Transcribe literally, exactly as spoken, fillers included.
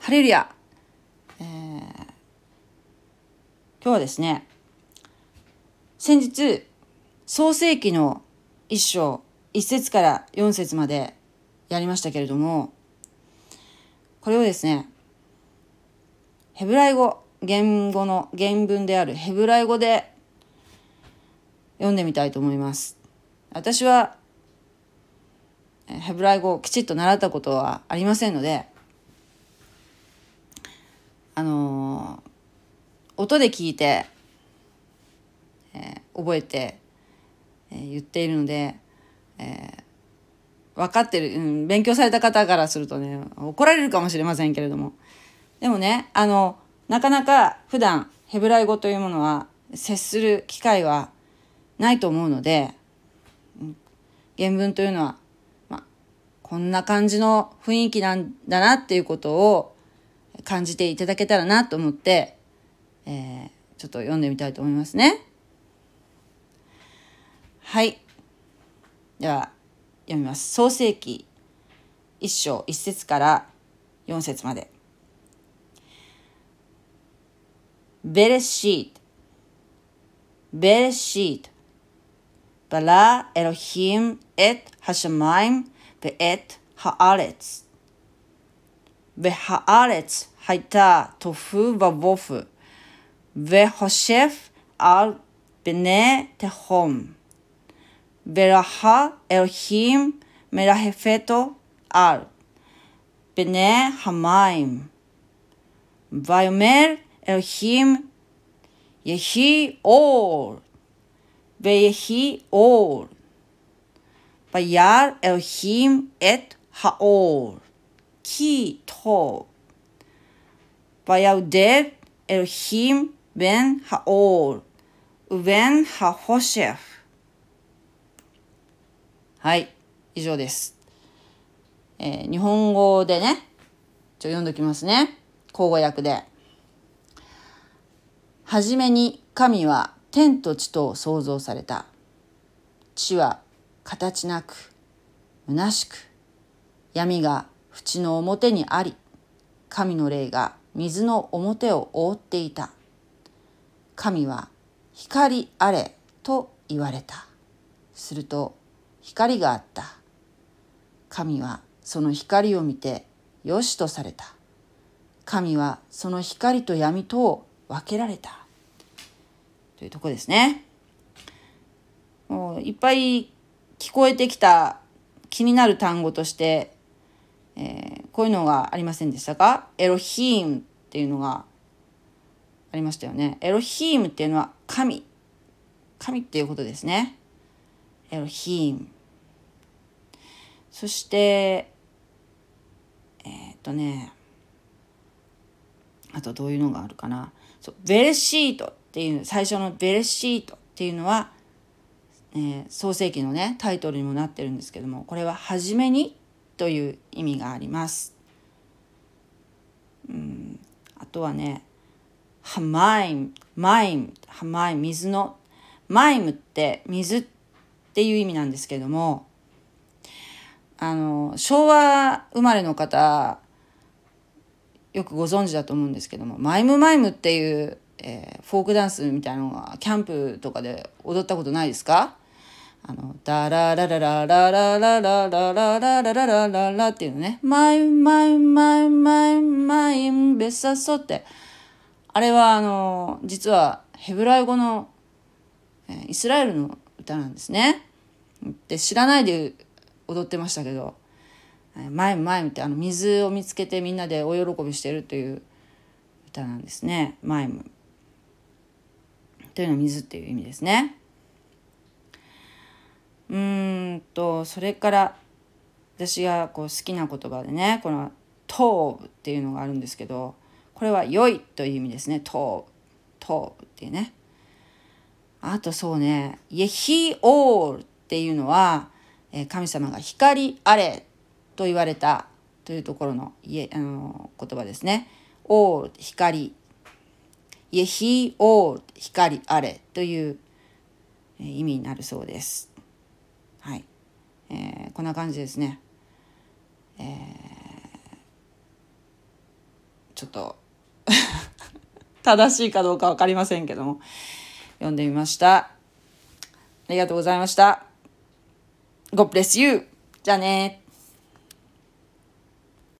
ハレルヤ、えー、今日はですね、先日創世記の一章一節から四節までやりましたけれども、これをですねヘブライ語言語の原文であるヘブライ語で読んでみたいと思います。私はヘブライ語をきちっと習ったことはありませんので、あのー、音で聞いて、えー、覚えて、えー、言っているので、えー、分かってる、うん、勉強された方からするとね怒られるかもしれませんけれども、でもねあのなかなか普段ヘブライ語というものは接する機会はないと思うので、原文というのは、まあ、こんな感じの雰囲気なんだなっていうことを感じていただけたらなと思って、えー、ちょっと読んでみたいと思いますね。はい。では読みます。創世記一章一節から四節まで。ベレシート、ベレシート、バラエロヒムエッハシャマイムベエッハアレツ。והארץ הייתה תוהו ובוהו, וחושף על פני תהום. וראה אלוהים מרחפתו על פני המים. ויאמר אלוהים יהי אור, ויהי אור. וירא אלוהים את האור.כי טוב. ויבדל אלוהים בין האור ובין החושך。はい、以上です、えー、日本語でねちょっと読んでおきますね。口語訳で、はじめに神は天と地とを創造された。地は形なく虚しく、闇が淵の表にあり、神の霊が水の表を覆っていた。神は光あれと言われた。すると光があった。神はその光を見てよしとされた。神はその光と闇とを分けられた。というとこですね。もういっぱい聞こえてきた気になる単語として、えー、こういうのがありませんでしたか？エロヒームっていうのがありましたよね。エロヒームっていうのは神、神っていうことですね。エロヒーム。そしてえー、っとね、あとどういうのがあるかな。そう、ベレシートっていう最初のベレシートっていうのは、えー、創世記のねタイトルにもなってるんですけども、これは初めにという意味があります。うん、あとはね、ハマイム、マイム、ハマイム、水の、マイムって水っていう意味なんですけども、あの昭和生まれの方よくご存知だと思うんですけども、マイムマイムっていう、えー、フォークダンスみたいなのがキャンプとかで踊ったことないですか？あのダラララララララララララララララっていうのね、マイマイマイマイマインベサソって、あれはあの実はヘブライ語のイスラエルの歌なんですね。で知らないで踊ってましたけど、マイマイムってあの水を見つけてみんなでお喜びしてるという歌なんですね。マイムというのは水っていう意味ですね。うーんとそれから私がこう好きな言葉でね、この「トーブ」っていうのがあるんですけど、これは「良い」という意味ですね。「トーブ」「トーブ」っていうね。あとそうね「イエヒオール」っていうのは神様が「光あれ」と言われたというところの言葉ですね。「オール」「光」「イエヒオール」「光あれ」という意味になるそうです。はい、えー、こんな感じですね、えー、ちょっと正しいかどうか分かりませんけども読んでみました。ありがとうございました。 God bless you。 じゃあね。